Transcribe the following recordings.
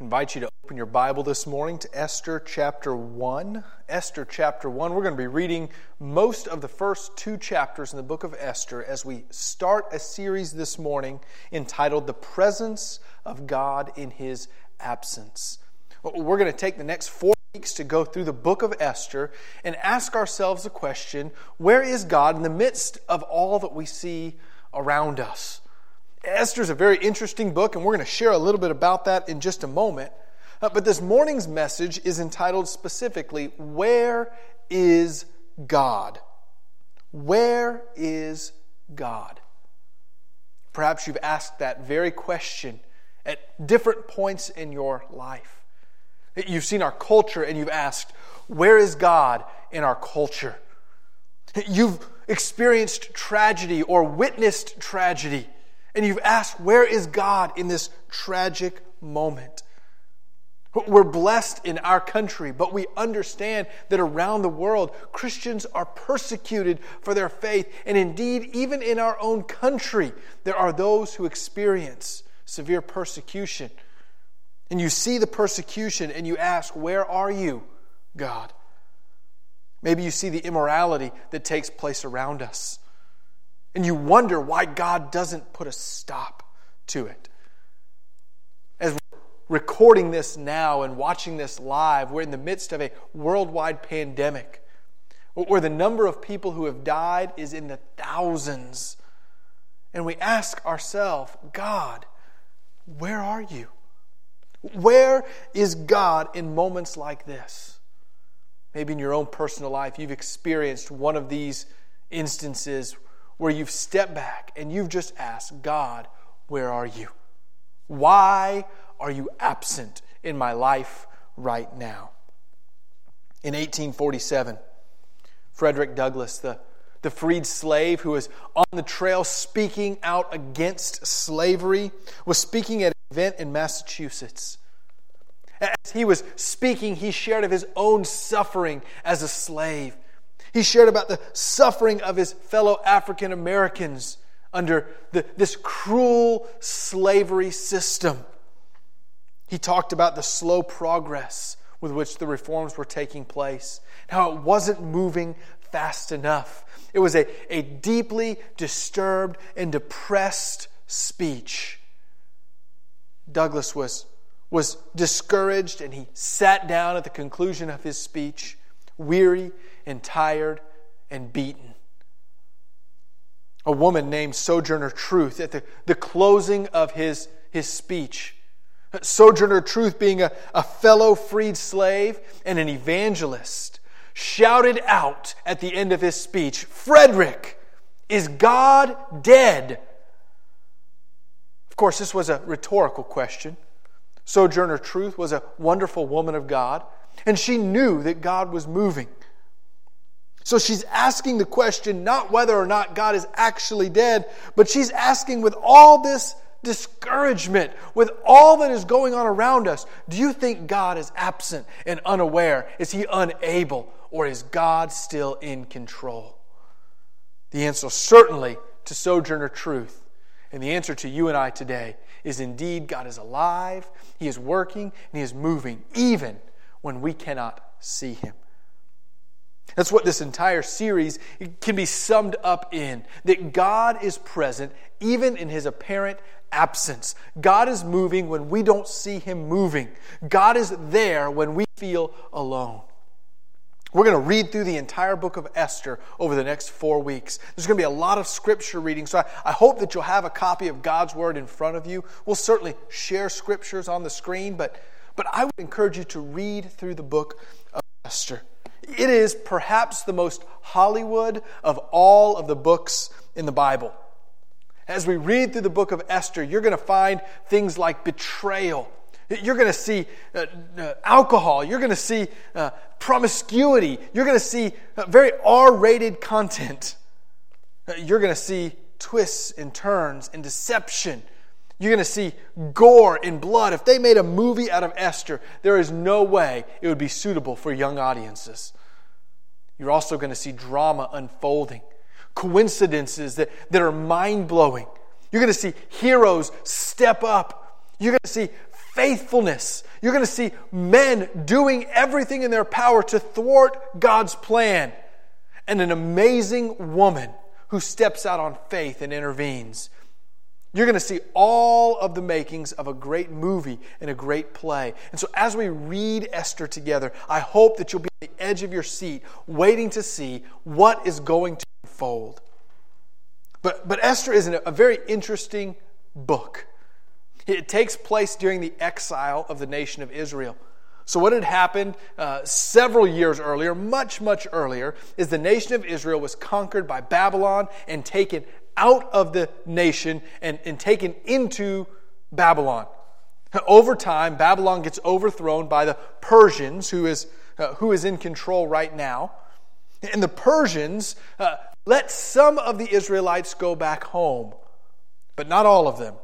I invite you to open your Bible this morning to Esther chapter 1. Esther chapter 1. We're going to be reading most of the first two chapters in the book of Esther as we start a series this morning entitled The Presence of God in His Absence. We're going to take the next 4 weeks to go through the book of Esther and ask ourselves the question, where is God in the midst of all that we see around us? Esther is a very interesting book, and we're going to share a little bit about that in just a moment. But this morning's message is entitled specifically, Where is God? Where is God? Perhaps you've asked that very question at different points in your life. You've seen our culture, and you've asked, where is God in our culture? You've experienced tragedy or witnessed tragedy, and you've asked, where is God in this tragic moment? We're blessed in our country, but we understand that around the world, Christians are persecuted for their faith. And indeed, even in our own country, there are those who experience severe persecution. And you see the persecution and you ask, where are you, God? Maybe you see the immorality that takes place around us. And you wonder why God doesn't put a stop to it. As we're recording this now and watching this live, we're in the midst of a worldwide pandemic where the number of people who have died is in the thousands. And we ask ourselves, God, where are you? Where is God in moments like this? Maybe in your own personal life, you've experienced one of these instances where you've stepped back and you've just asked, God, where are you? Why are you absent in my life right now? In 1847, Frederick Douglass, the freed slave who was on the trail speaking out against slavery, was speaking at an event in Massachusetts. As he was speaking, he shared of his own suffering as a slave. He shared about the suffering of his fellow African Americans under this cruel slavery system. He talked about the slow progress with which the reforms were taking place, how it wasn't moving fast enough. It was a deeply disturbed and depressed speech. Douglass was discouraged, and he sat down at the conclusion of his speech, weary and tired and beaten. A woman named Sojourner Truth at the closing of his speech. Sojourner Truth, being a fellow freed slave and an evangelist, shouted out at the end of his speech, "Frederick, is God dead?" Of course, this was a rhetorical question. Sojourner Truth was a wonderful woman of God, and she knew that God was moving. So she's asking the question not whether or not God is actually dead, but she's asking with all this discouragement, with all that is going on around us, do you think God is absent and unaware? Is he unable? Or is God still in control? The answer certainly to Sojourner Truth, and the answer to you and I today, is indeed God is alive, He is working, and He is moving, even when we cannot see Him. That's what this entire series can be summed up in, that God is present even in His apparent absence. God is moving when we don't see Him moving. God is there when we feel alone. We're going to read through the entire book of Esther over the next 4 weeks. There's going to be a lot of scripture reading, so I hope that you'll have a copy of God's Word in front of you. We'll certainly share scriptures on the screen, but I would encourage you to read through the book of Esther. It is perhaps the most Hollywood of all of the books in the Bible. As we read through the book of Esther, you're going to find things like betrayal. You're going to see alcohol. You're going to see promiscuity. You're going to see very R-rated content. You're going to see twists and turns and deception. You're going to see gore and blood. If they made a movie out of Esther, there is no way it would be suitable for young audiences. You're also going to see drama unfolding, coincidences that are mind-blowing. You're going to see heroes step up. You're going to see faithfulness. You're going to see men doing everything in their power to thwart God's plan. And an amazing woman who steps out on faith and intervenes. You're going to see all of the makings of a great movie and a great play. And so as we read Esther together, I hope that you'll be on the edge of your seat waiting to see what is going to unfold. But Esther is a very interesting book. It takes place during the exile of the nation of Israel. So what had happened several years earlier, much earlier, is the nation of Israel was conquered by Babylon and taken out of the nation and taken into Babylon. Over time, Babylon gets overthrown by the Persians, who is in control right now. And the Persians let some of the Israelites go back home, but not all of them.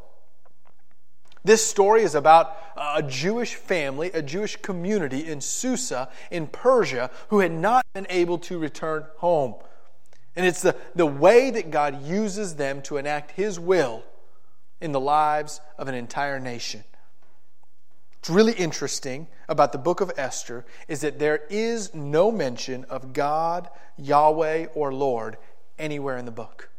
This story is about a Jewish family, a Jewish community in Susa, in Persia, who had not been able to return home. And it's the way that God uses them to enact His will in the lives of an entire nation. What's really interesting about the book of Esther is that there is no mention of God, Yahweh, or Lord anywhere in the book.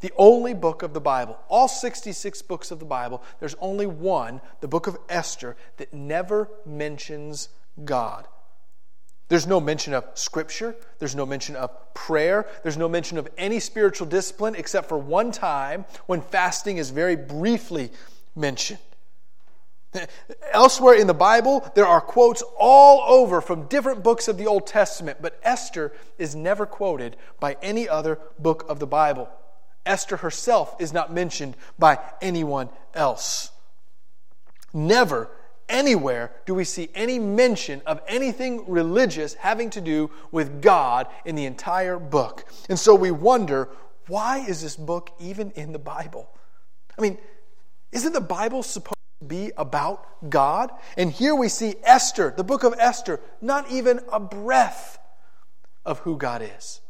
The only book of the Bible, all 66 books of the Bible, there's only one, the book of Esther, that never mentions God. There's no mention of Scripture. There's no mention of prayer. There's no mention of any spiritual discipline except for one time when fasting is very briefly mentioned. Elsewhere in the Bible, there are quotes all over from different books of the Old Testament, but Esther is never quoted by any other book of the Bible. Esther herself is not mentioned by anyone else. Never, anywhere, do we see any mention of anything religious having to do with God in the entire book. And so we wonder, why is this book even in the Bible? I mean, isn't the Bible supposed to be about God? And here we see Esther, the book of Esther, not even a breath of who God is.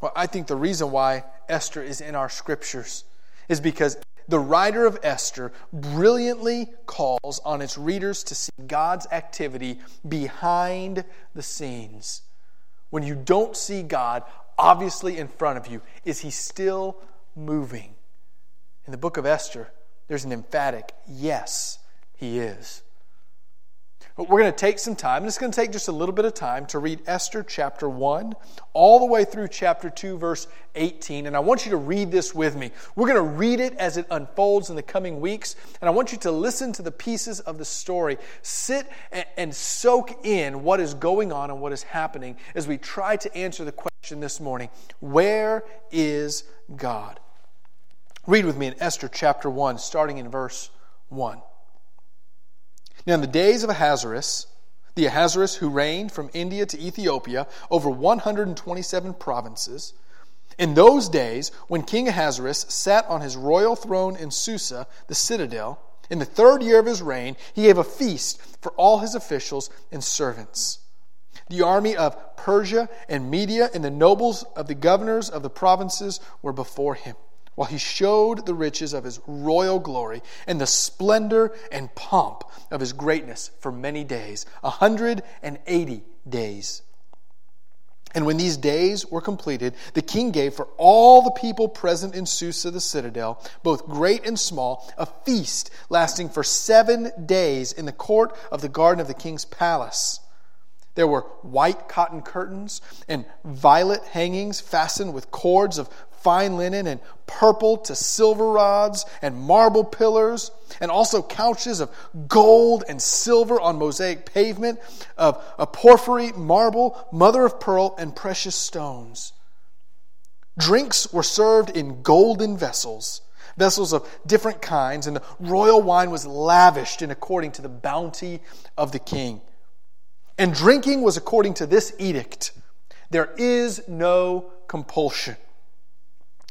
Well, I think the reason why Esther is in our scriptures is because the writer of Esther brilliantly calls on its readers to see God's activity behind the scenes. When you don't see God obviously in front of you, is He still moving? In the book of Esther, there's an emphatic yes, He is. But we're going to take some time, and it's going to take just a little bit of time to read Esther chapter 1 all the way through chapter 2, verse 18. And I want you to read this with me. We're going to read it as it unfolds in the coming weeks. And I want you to listen to the pieces of the story. Sit and soak in what is going on and what is happening as we try to answer the question this morning. Where is God? Read with me in Esther chapter 1, starting in verse 1. Now in the days of Ahasuerus, the Ahasuerus who reigned from India to Ethiopia over 127 provinces, in those days when King Ahasuerus sat on his royal throne in Susa, the citadel, in the third year of his reign, he gave a feast for all his officials and servants. The army of Persia and Media and the nobles of the governors of the provinces were before him, while he showed the riches of his royal glory and the splendor and pomp of his greatness for many days, 180 days. And when these days were completed, the king gave for all the people present in Susa the citadel, both great and small, a feast lasting for 7 days in the court of the garden of the king's palace. There were white cotton curtains and violet hangings fastened with cords of fine linen and purple to silver rods and marble pillars, and also couches of gold and silver on mosaic pavement of a porphyry, marble, mother of pearl, and precious stones. Drinks were served in golden vessels of different kinds, and the royal wine was lavished in according to the bounty of the king. And drinking was according to this edict: there is no compulsion.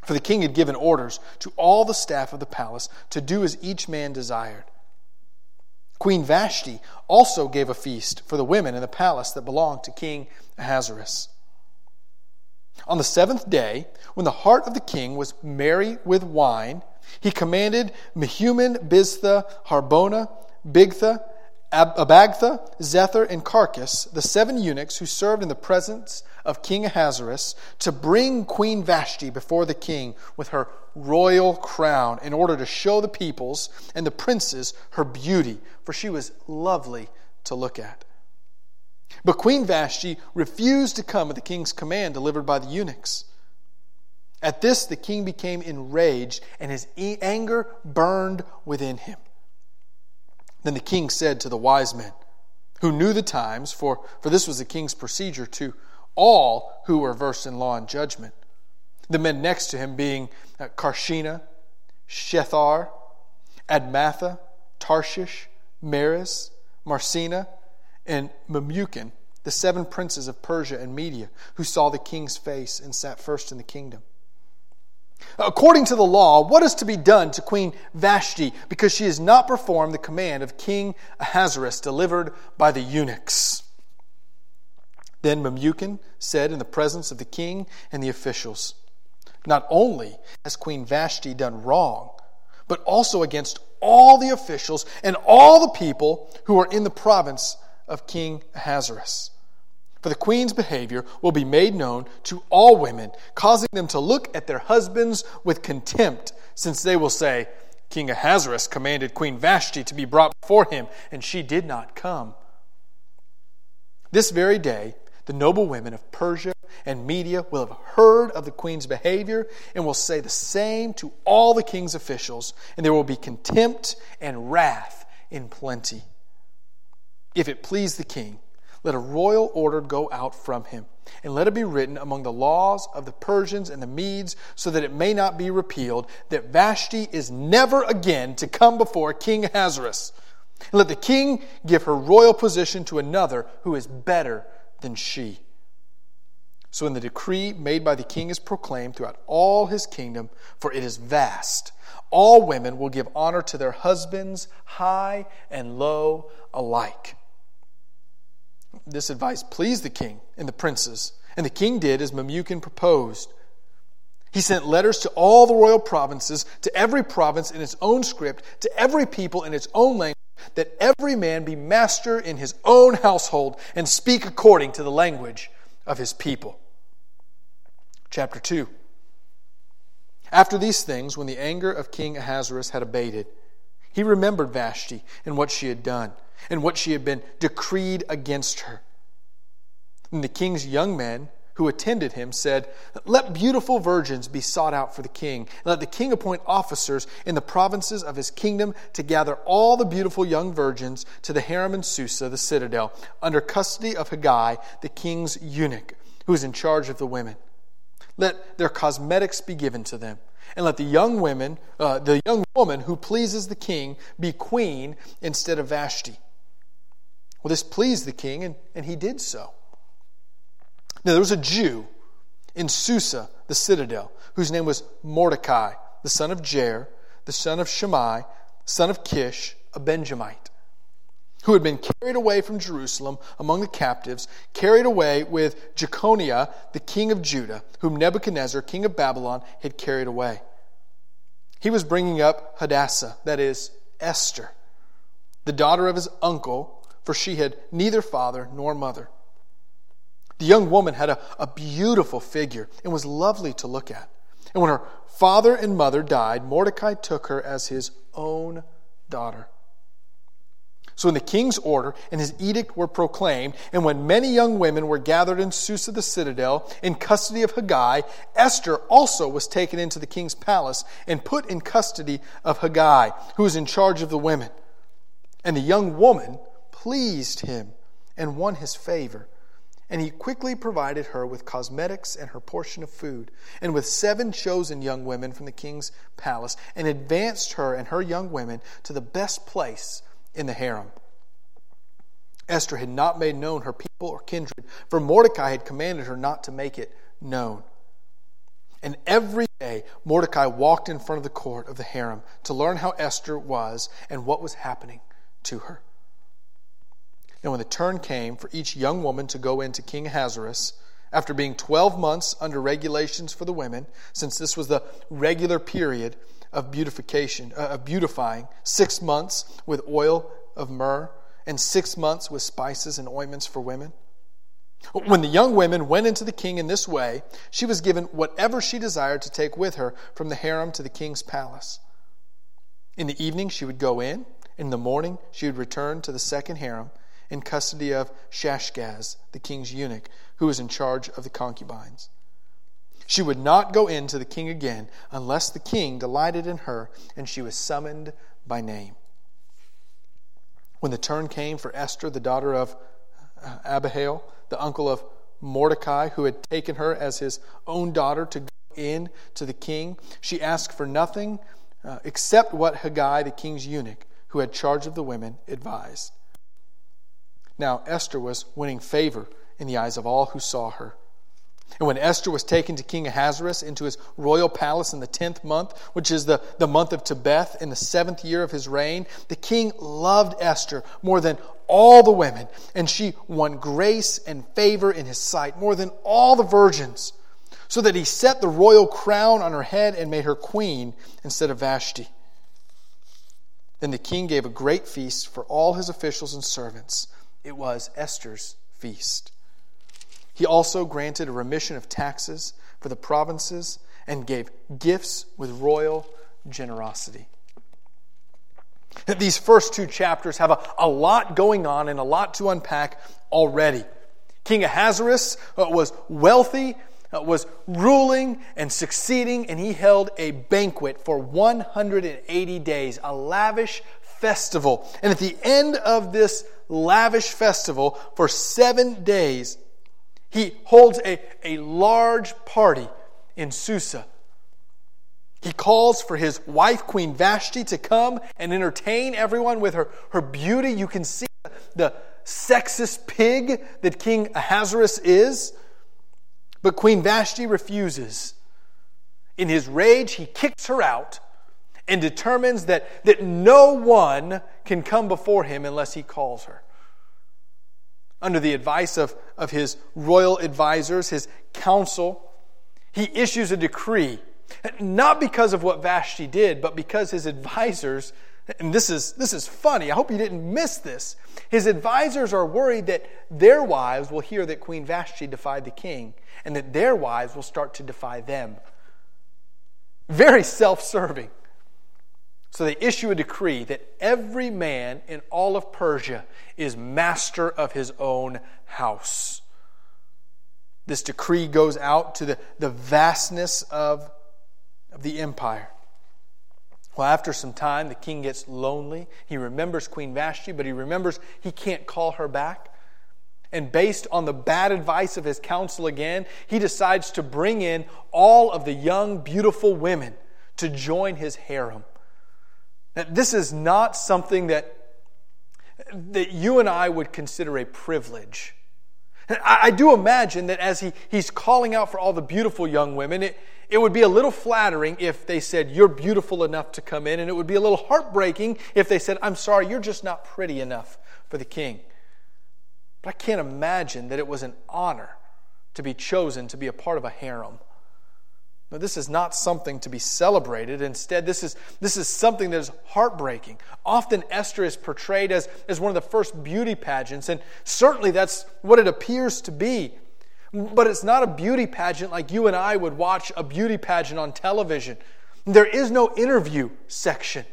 For the king had given orders to all the staff of the palace to do as each man desired. Queen Vashti also gave a feast for the women in the palace that belonged to King Ahasuerus. On the 7th day, when the heart of the king was merry with wine, He commanded Mehuman, Biztha, Harbona, Bigtha, Abagtha, Zether, and Carcass, the 7 eunuchs who served in the presence of King Ahasuerus, to bring Queen Vashti before the king with her royal crown in order to show the peoples and the princes her beauty, for she was lovely to look at. But Queen Vashti refused to come at the king's command delivered by the eunuchs. At this, the king became enraged, and his anger burned within him. Then the king said to the wise men, who knew the times, for this was the king's procedure to all who were versed in law and judgment, the men next to him being Karshina, Shethar, Admatha, Tarshish, Maris, Marsina, and Memucan, the 7 princes of Persia and Media, who saw the king's face and sat first in the kingdom. According to the law, what is to be done to Queen Vashti because she has not performed the command of King Ahasuerus delivered by the eunuchs? Then Memucan said in the presence of the king and the officials, "Not only has Queen Vashti done wrong, but also against all the officials and all the people who are in the province of King Ahasuerus. For the queen's behavior will be made known to all women, causing them to look at their husbands with contempt, since they will say, 'King Ahasuerus commanded Queen Vashti to be brought before him, and she did not come.'" This very day, the noble women of Persia and Media will have heard of the queen's behavior and will say the same to all the king's officials, and there will be contempt and wrath in plenty. If it please the king, let a royal order go out from him, and let it be written among the laws of the Persians and the Medes, so that it may not be repealed, that Vashti is never again to come before King Ahasuerus. And let the king give her royal position to another who is better than she. So when the decree made by the king is proclaimed throughout all his kingdom, for it is vast, all women will give honor to their husbands, high and low alike. This advice pleased the king and the princes, and the king did as Memucan proposed. He sent letters to all the royal provinces, to every province in its own script, to every people in its own language, that every man be master in his own household and speak according to the language of his people. Chapter 2. After these things, when the anger of King Ahasuerus had abated, he remembered Vashti and what she had done, and what she had been decreed against her. And the king's young men who attended him said, "Let beautiful virgins be sought out for the king. Let the king appoint officers in the provinces of his kingdom to gather all the beautiful young virgins to the harem in Susa, the citadel, under custody of Haggai, the king's eunuch, who is in charge of the women. Let their cosmetics be given to them, and let the young woman who pleases the king be queen instead of Vashti." Well, this pleased the king, and he did so. Now, there was a Jew in Susa, the citadel, whose name was Mordecai, the son of Jair, the son of Shimei, son of Kish, a Benjamite, who had been carried away from Jerusalem among the captives, carried away with Jeconiah, the king of Judah, whom Nebuchadnezzar, king of Babylon, had carried away. He was bringing up Hadassah, that is, Esther, the daughter of his uncle, for she had neither father nor mother. The young woman had a beautiful figure and was lovely to look at. And when her father and mother died, Mordecai took her as his own daughter. So when the king's order and his edict were proclaimed, and when many young women were gathered in Susa the citadel, in custody of Haggai, Esther also was taken into the king's palace and put in custody of Haggai, who was in charge of the women. And the young woman pleased him and won his favor. And he quickly provided her with cosmetics and her portion of food, and with 7 chosen young women from the king's palace, and advanced her and her young women to the best place in the harem. Esther had not made known her people or kindred, for Mordecai had commanded her not to make it known. And every day Mordecai walked in front of the court of the harem to learn how Esther was and what was happening to her. And when the turn came for each young woman to go in to King Ahasuerus, after being 12 months under regulations for the women, since this was the regular period of beautification, of beautifying, 6 months with oil of myrrh, and 6 months with spices and ointments for women. When the young women went into the king in this way, she was given whatever she desired to take with her from the harem to the king's palace. In the evening she would go in. In the morning she would return to the second harem in custody of Shashgaz, the king's eunuch, who was in charge of the concubines. She would not go in to the king again unless the king delighted in her and she was summoned by name. When the turn came for Esther, the daughter of Abihail, the uncle of Mordecai, who had taken her as his own daughter, to go in to the king, she asked for nothing except what Haggai, the king's eunuch, who had charge of the women, advised. Now Esther was winning favor in the eyes of all who saw her. And when Esther was taken to King Ahasuerus into his royal palace in the 10th month, which is the month of Tebeth, in the 7th year of his reign, the king loved Esther more than all the women, and she won grace and favor in his sight more than all the virgins, so that he set the royal crown on her head and made her queen instead of Vashti. Then the king gave a great feast for all his officials and servants. It was Esther's feast. He also granted a remission of taxes for the provinces and gave gifts with royal generosity. These first two chapters have a lot going on and a lot to unpack already. King Ahasuerus was wealthy, was ruling and succeeding, and he held a banquet for 180 days, a lavish festival. And at the end of this lavish festival, for 7 days, he holds a large party in Susa. He calls for his wife, Queen Vashti, to come and entertain everyone with her beauty. You can see the sexist pig that King Ahasuerus is. But Queen Vashti refuses. In his rage, he kicks her out and determines that no one can come before him unless he calls her. Under the advice of his royal advisors, his council, he issues a decree, not because of what Vashti did, but because his advisors, and this is funny, I hope you didn't miss this, his advisors are worried that their wives will hear that Queen Vashti defied the king, and that their wives will start to defy them. Very self-serving. So they issue a decree that every man in all of Persia is master of his own house. This decree goes out to the vastness of the empire. Well, after some time, the king gets lonely. He remembers Queen Vashti, but he remembers he can't call her back. And based on the bad advice of his council again, he decides to bring in all of the young, beautiful women to join his harem. This is not something that you and I would consider a privilege. I do imagine that as he's calling out for all the beautiful young women, it would be a little flattering if they said, "You're beautiful enough to come in," and it would be a little heartbreaking if they said, "I'm sorry, you're just not pretty enough for the king." But I can't imagine that it was an honor to be chosen to be a part of a harem. No, this is not something to be celebrated. Instead, this is something that is heartbreaking. Often Esther is portrayed as one of the first beauty pageants, and certainly that's what it appears to be. But it's not a beauty pageant like you and I would watch a beauty pageant on television. There is no interview section.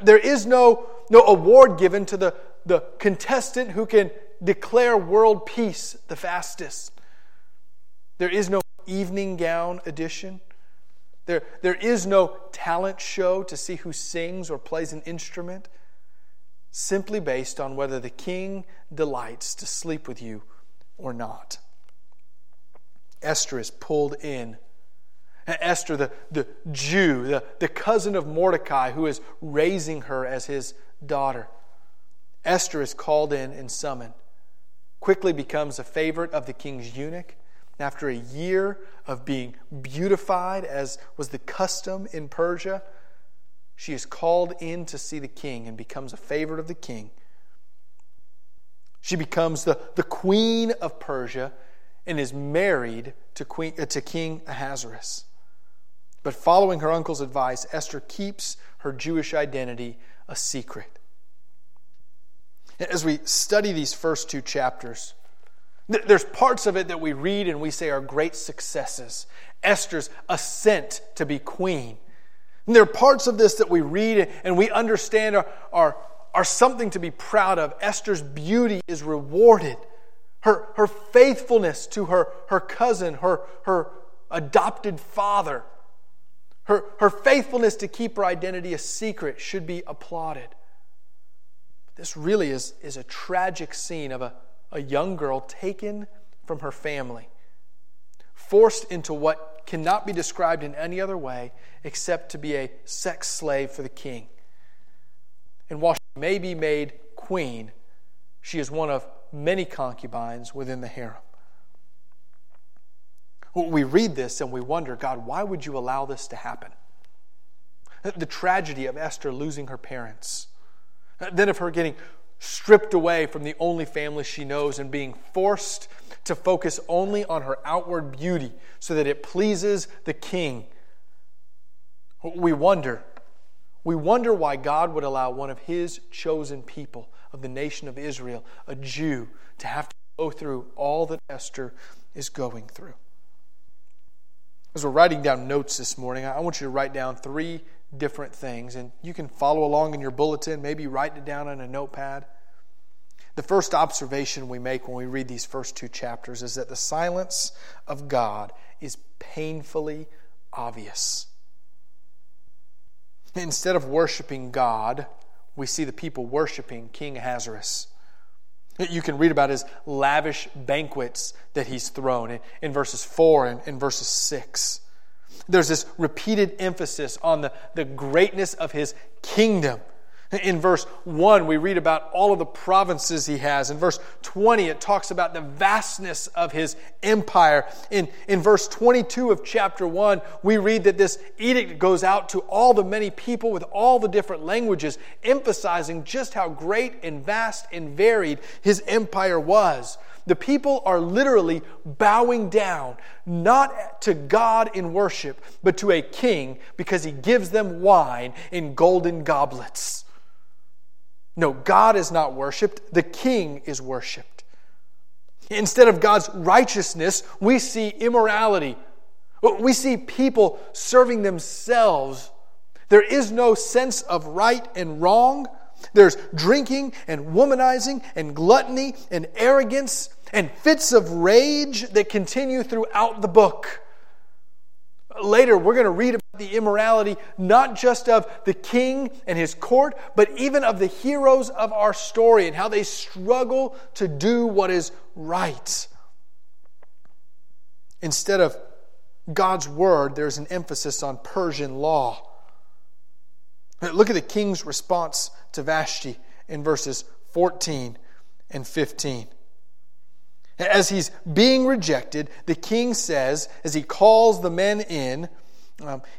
There is no award given to the contestant who can declare world peace the fastest. There is no evening gown edition. There is no talent show to see who sings or plays an instrument, simply based on whether the king delights to sleep with you or not. Esther is pulled in. Esther, the Jew, the cousin of Mordecai, who is raising her as his daughter. Esther is called in and summoned, quickly becomes a favorite of the king's eunuch. After a year of being beautified, as was the custom in Persia, she is called in to see the king and becomes a favorite of the king. She becomes the queen of Persia and is married to King Ahasuerus. But following her uncle's advice, Esther keeps her Jewish identity a secret. As we study these first two chapters, there's parts of it that we read and we say are great successes. Esther's ascent to be queen. And there are parts of this that we read and we understand are something to be proud of. Esther's beauty is rewarded. Her faithfulness to her cousin, her adopted father, her faithfulness to keep her identity a secret should be applauded. This really is a tragic scene of a young girl taken from her family, forced into what cannot be described in any other way except to be a sex slave for the king. And while she may be made queen, she is one of many concubines within the harem. We read this and we wonder, God, why would you allow this to happen? The tragedy of Esther losing her parents, then of her getting stripped away from the only family she knows and being forced to focus only on her outward beauty so that it pleases the king. We wonder why God would allow one of his chosen people of the nation of Israel, a Jew, to have to go through all that Esther is going through. As we're writing down notes this morning, I want you to write down three different things, and you can follow along in your bulletin, maybe write it down on a notepad. The first observation we make when we read these first two chapters is that the silence of God is painfully obvious. Instead of worshiping God, we see the people worshiping King Ahasuerus. You can read about his lavish banquets that he's thrown in verses 4 and in verses 6. There's this repeated emphasis on the greatness of his kingdom. In verse 1, we read about all of the provinces he has. In verse 20, it talks about the vastness of his empire. In verse 22 of chapter 1, we read that this edict goes out to all the many people with all the different languages, emphasizing just how great and vast and varied his empire was. The people are literally bowing down, not to God in worship, but to a king because he gives them wine in golden goblets. No, God is not worshipped. The king is worshipped. Instead of God's righteousness, we see immorality. We see people serving themselves. There is no sense of right and wrong. There's drinking and womanizing and gluttony and arrogance and fits of rage that continue throughout the book. Later, we're going to read about the immorality not just of the king and his court, but even of the heroes of our story and how they struggle to do what is right. Instead of God's word, there's an emphasis on Persian law. Look at the king's response to Vashti in verses 14 and 15. As he's being rejected, the king says, as he calls the men in,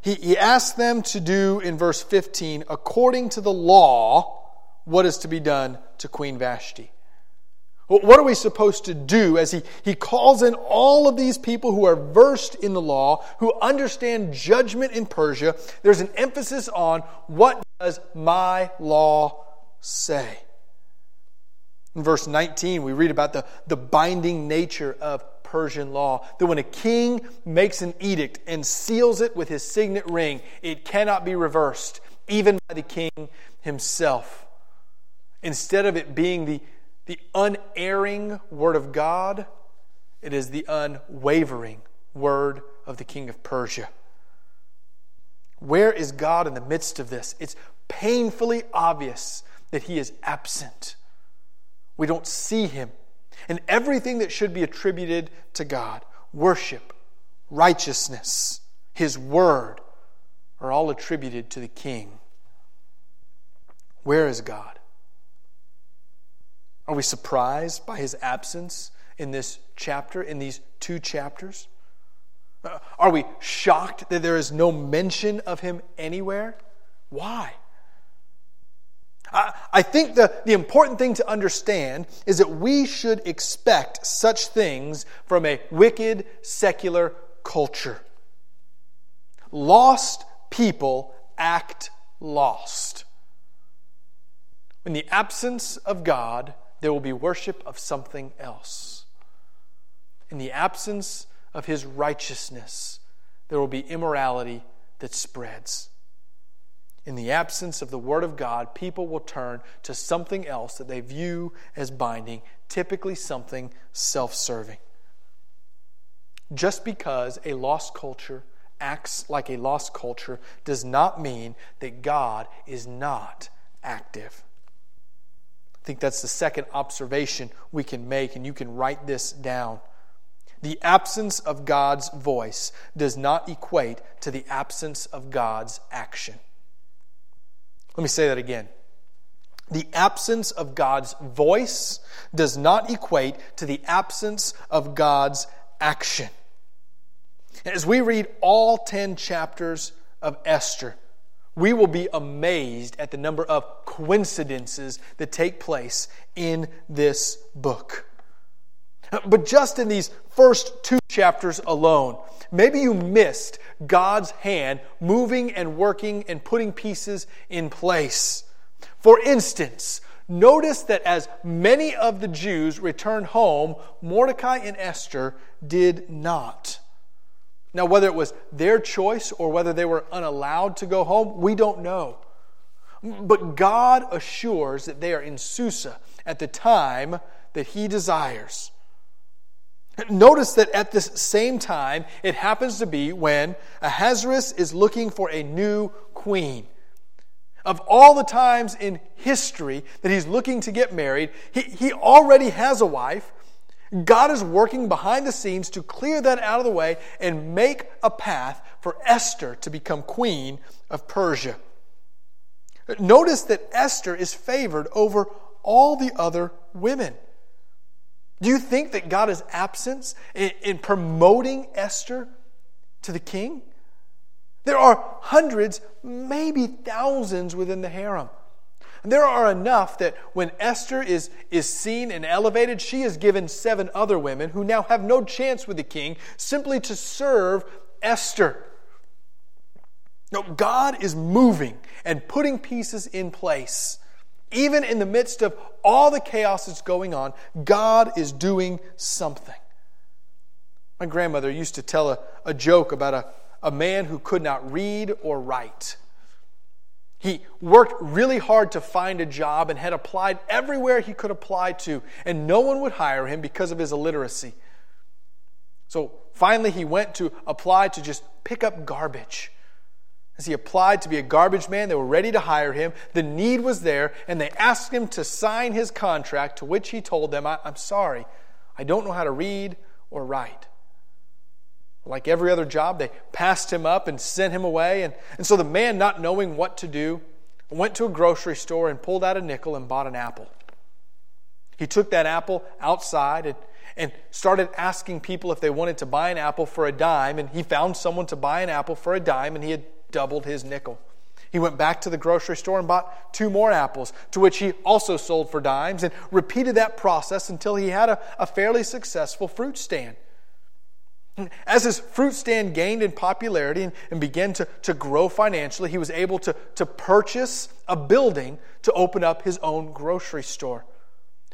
he asks them to do, in verse 15, according to the law, what is to be done to Queen Vashti. What are we supposed to do as he calls in all of these people who are versed in the law, who understand judgment in Persia? There's an emphasis on what does my law say? In verse 19, we read about the binding nature of Persian law, that when a king makes an edict and seals it with his signet ring, it cannot be reversed, even by the king himself. Instead of it being the unerring word of God, it is the unwavering word of the king of Persia. Where is God in the midst of this? It's painfully obvious that he is absent. We don't see him. And everything that should be attributed to God, worship, righteousness, his word, are all attributed to the king. Where is God? Are we surprised by his absence in this chapter, in these two chapters? Are we shocked that there is no mention of him anywhere? Why? I think the important thing to understand is that we should expect such things from a wicked, secular culture. Lost people act lost. In the absence of God, there will be worship of something else. In the absence of his righteousness, there will be immorality that spreads. In the absence of the Word of God, people will turn to something else that they view as binding, typically something self-serving. Just because a lost culture acts like a lost culture does not mean that God is not active. I think that's the second observation we can make, and you can write this down. The absence of God's voice does not equate to the absence of God's action. Let me say that again. The absence of God's voice does not equate to the absence of God's action. As we read all 10 chapters of Esther, we will be amazed at the number of coincidences that take place in this book. But just in these first 2 chapters alone, maybe you missed God's hand moving and working and putting pieces in place. For instance, notice that as many of the Jews returned home, Mordecai and Esther did not. Now, whether it was their choice or whether they were unallowed to go home, we don't know. But God assures that they are in Susa at the time that he desires. Notice that at this same time, it happens to be when Ahasuerus is looking for a new queen. Of all the times in history that he's looking to get married, he already has a wife. God is working behind the scenes to clear that out of the way and make a path for Esther to become queen of Persia. Notice that Esther is favored over all the other women. Do you think that God is absent in promoting Esther to the king? There are hundreds, maybe thousands within the harem. There are enough that when Esther is seen and elevated, she is given 7 other women who now have no chance with the king simply to serve Esther. No, God is moving and putting pieces in place. Even in the midst of all the chaos that's going on, God is doing something. My grandmother used to tell a joke about a man who could not read or write. He worked really hard to find a job and had applied everywhere he could apply to, and no one would hire him because of his illiteracy. So finally he went to apply to just pick up garbage. As he applied to be a garbage man, they were ready to hire him. The need was there, and they asked him to sign his contract, to which he told them, I'm sorry, I don't know how to read or write. Like every other job, they passed him up and sent him away. And so the man, not knowing what to do, went to a grocery store and pulled out a nickel and bought an apple. He took that apple outside and started asking people if they wanted to buy an apple for a dime. And he found someone to buy an apple for a dime, and he had doubled his nickel. He went back to the grocery store and bought 2 more apples, to which he also sold for dimes, and repeated that process until he had a fairly successful fruit stand. As his fruit stand gained in popularity and began to grow financially, he was able to purchase a building to open up his own grocery store.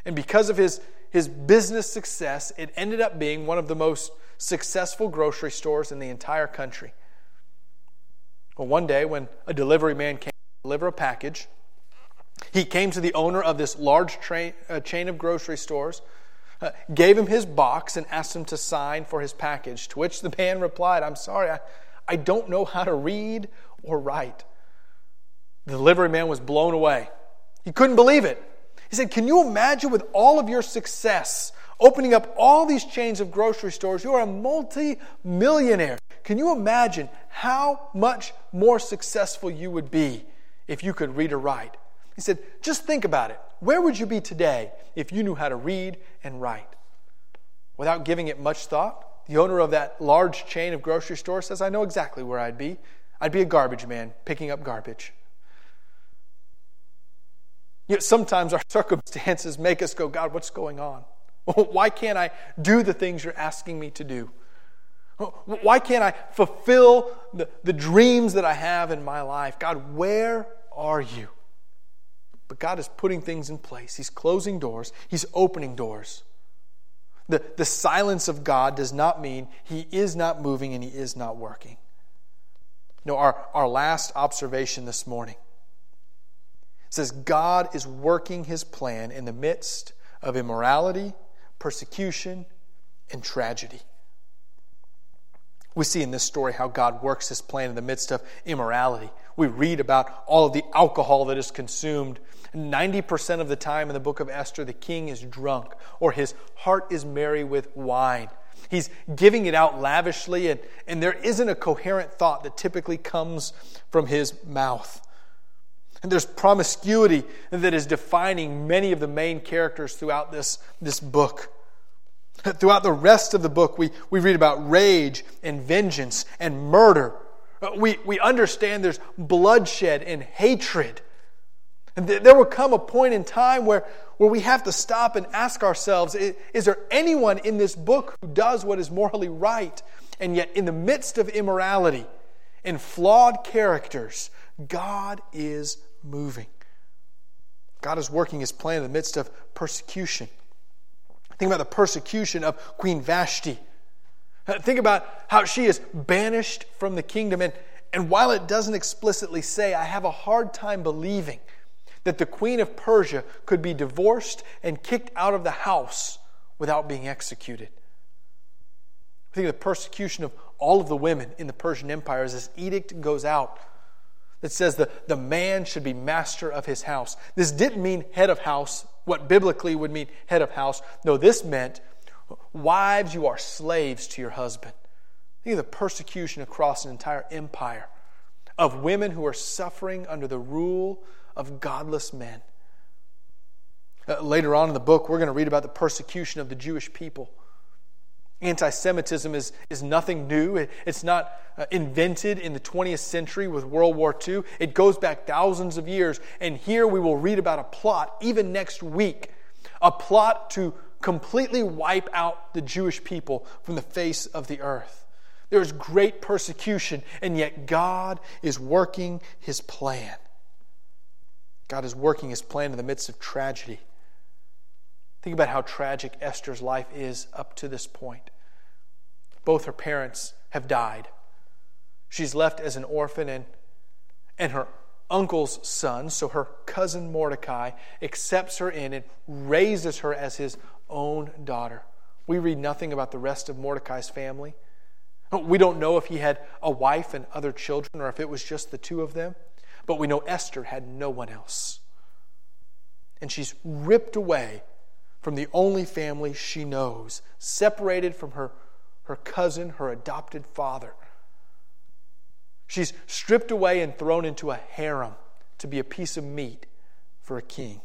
And because of his business success, it ended up being one of the most successful grocery stores in the entire country. Well, one day when a delivery man came to deliver a package, he came to the owner of this large chain of grocery stores, gave him his box, and asked him to sign for his package, to which the man replied, I'm sorry, I don't know how to read or write. The delivery man was blown away. He couldn't believe it. He said, can you imagine, with all of your success, opening up all these chains of grocery stores, you are a multi-millionaire. Can you imagine how much more successful you would be if you could read or write? He said, just think about it. Where would you be today if you knew how to read and write? Without giving it much thought, the owner of that large chain of grocery stores says, I know exactly where I'd be. I'd be a garbage man picking up garbage. Yet sometimes our circumstances make us go, God, what's going on? Why can't I do the things you're asking me to do? Why can't I fulfill the dreams that I have in my life? God, where are you? But God is putting things in place. He's closing doors. He's opening doors. The silence of God does not mean He is not moving and He is not working. No, our last observation this morning says God is working His plan in the midst of immorality, persecution, and tragedy. We see in this story how God works His plan in the midst of immorality. We read about all of the alcohol that is consumed. 90% of the time in the book of Esther, the king is drunk, or his heart is merry with wine. He's giving it out lavishly, and there isn't a coherent thought that typically comes from his mouth. And there's promiscuity that is defining many of the main characters throughout this book. Throughout the rest of the book, we read about rage and vengeance and murder. We understand there's bloodshed and hatred. And there will come a point in time where we have to stop and ask ourselves, is there anyone in this book who does what is morally right? And yet in the midst of immorality and flawed characters, God is moving. God is working His plan in the midst of persecution. Think about the persecution of Queen Vashti. Think about how she is banished from the kingdom. And while it doesn't explicitly say, I have a hard time believing that the queen of Persia could be divorced and kicked out of the house without being executed. Think of the persecution of all of the women in the Persian Empire as this edict goes out that says the man should be master of his house. This didn't mean head of house, what biblically would mean head of house. No, this meant, wives, you are slaves to your husband. Think of the persecution across an entire empire of women who are suffering under the rule of godless men. Later on in the book, we're going to read about the persecution of the Jewish people. Anti-Semitism is nothing new. It's not invented in the 20th century with World War II. It goes back thousands of years. And here we will read about a plot, even next week, a plot to completely wipe out the Jewish people from the face of the earth. There is great persecution, and yet God is working His plan. God is working His plan in the midst of tragedy. Think about how tragic Esther's life is up to this point. Both her parents have died. She's left as an orphan, and her uncle's son, so her cousin Mordecai, accepts her in and raises her as his own daughter. We read nothing about the rest of Mordecai's family. We don't know if he had a wife and other children or if it was just the two of them, but we know Esther had no one else. And she's ripped away from the only family she knows, separated from her cousin, her adopted father. She's stripped away and thrown into a harem to be a piece of meat for a king.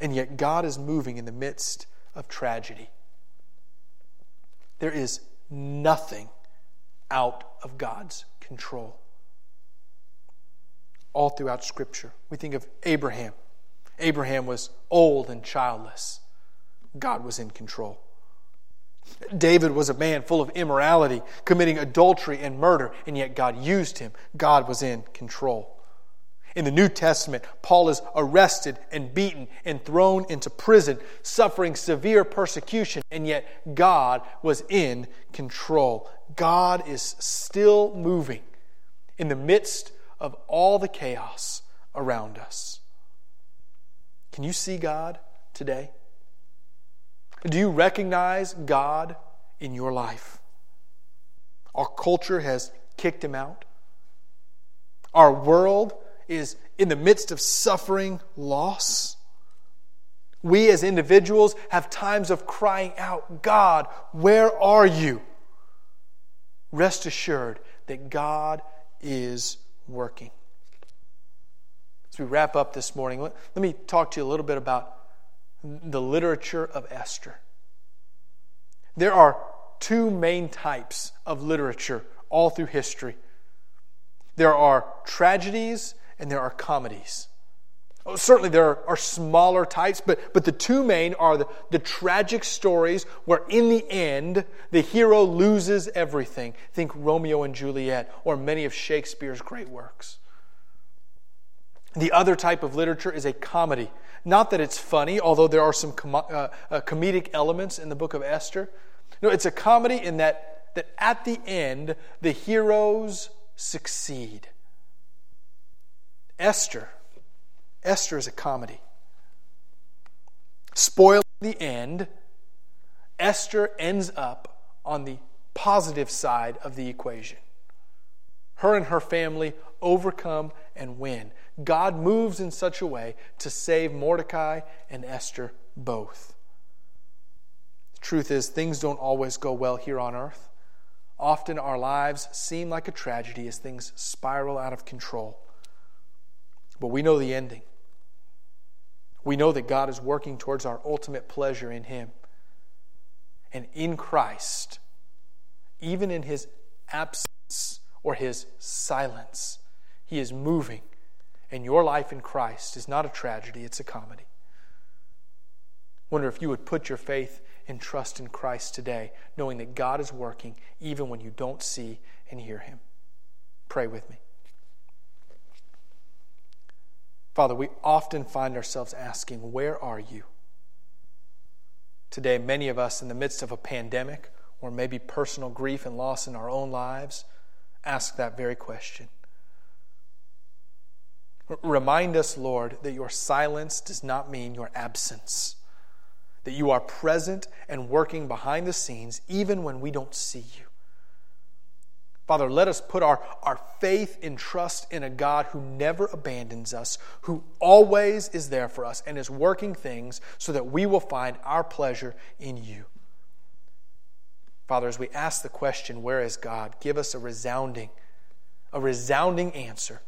And yet God is moving in the midst of tragedy. There is nothing out of God's control. All throughout Scripture, we think of Abraham. Abraham was old and childless. God was in control. David was a man full of immorality, committing adultery and murder, and yet God used him. God was in control. In the New Testament, Paul is arrested and beaten and thrown into prison, suffering severe persecution, and yet God was in control. God is still moving in the midst of all the chaos around us. Can you see God today? Do you recognize God in your life? Our culture has kicked Him out. Our world is in the midst of suffering, loss. We as individuals have times of crying out, God, where are you? Rest assured that God is working. As we wrap up this morning, let me talk to you a little bit about the literature of Esther. There are two main types of literature all through history. There are tragedies and there are comedies. Oh, certainly there are smaller types, but the two main are the tragic stories where in the end the hero loses everything. Think Romeo and Juliet or many of Shakespeare's great works. The other type of literature is a comedy. Not that it's funny, although there are some comedic elements in the book of Esther. No, it's a comedy in that at the end the heroes succeed. Esther is a comedy. Spoiling the end, Esther ends up on the positive side of the equation. Her and her family overcome and win. God moves in such a way to save Mordecai and Esther both. The truth is, things don't always go well here on earth. Often our lives seem like a tragedy as things spiral out of control. But we know the ending. We know that God is working towards our ultimate pleasure in Him. And in Christ, even in His absence or His silence, He is moving. And your life in Christ is not a tragedy, it's a comedy. I wonder if you would put your faith and trust in Christ today, knowing that God is working even when you don't see and hear Him. Pray with me. Father, we often find ourselves asking, where are you? Today, many of us in the midst of a pandemic or maybe personal grief and loss in our own lives ask that very question. Remind us, Lord, that your silence does not mean your absence, that you are present and working behind the scenes even when we don't see you. Father, let us put our faith and trust in a God who never abandons us, who always is there for us and is working things so that we will find our pleasure in you. Father, as we ask the question, where is God? Give us a resounding answer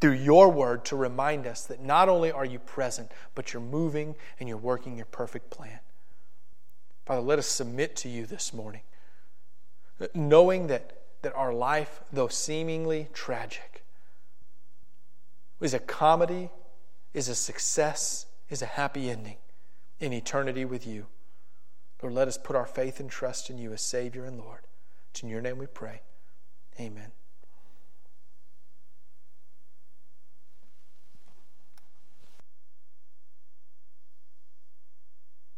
through your word to remind us that not only are you present, but you're moving and you're working your perfect plan. Father, let us submit to you this morning, knowing that our life, though seemingly tragic, is a comedy, is a success, is a happy ending in eternity with you. Lord, let us put our faith and trust in you as Savior and Lord. It's in your name we pray. Amen.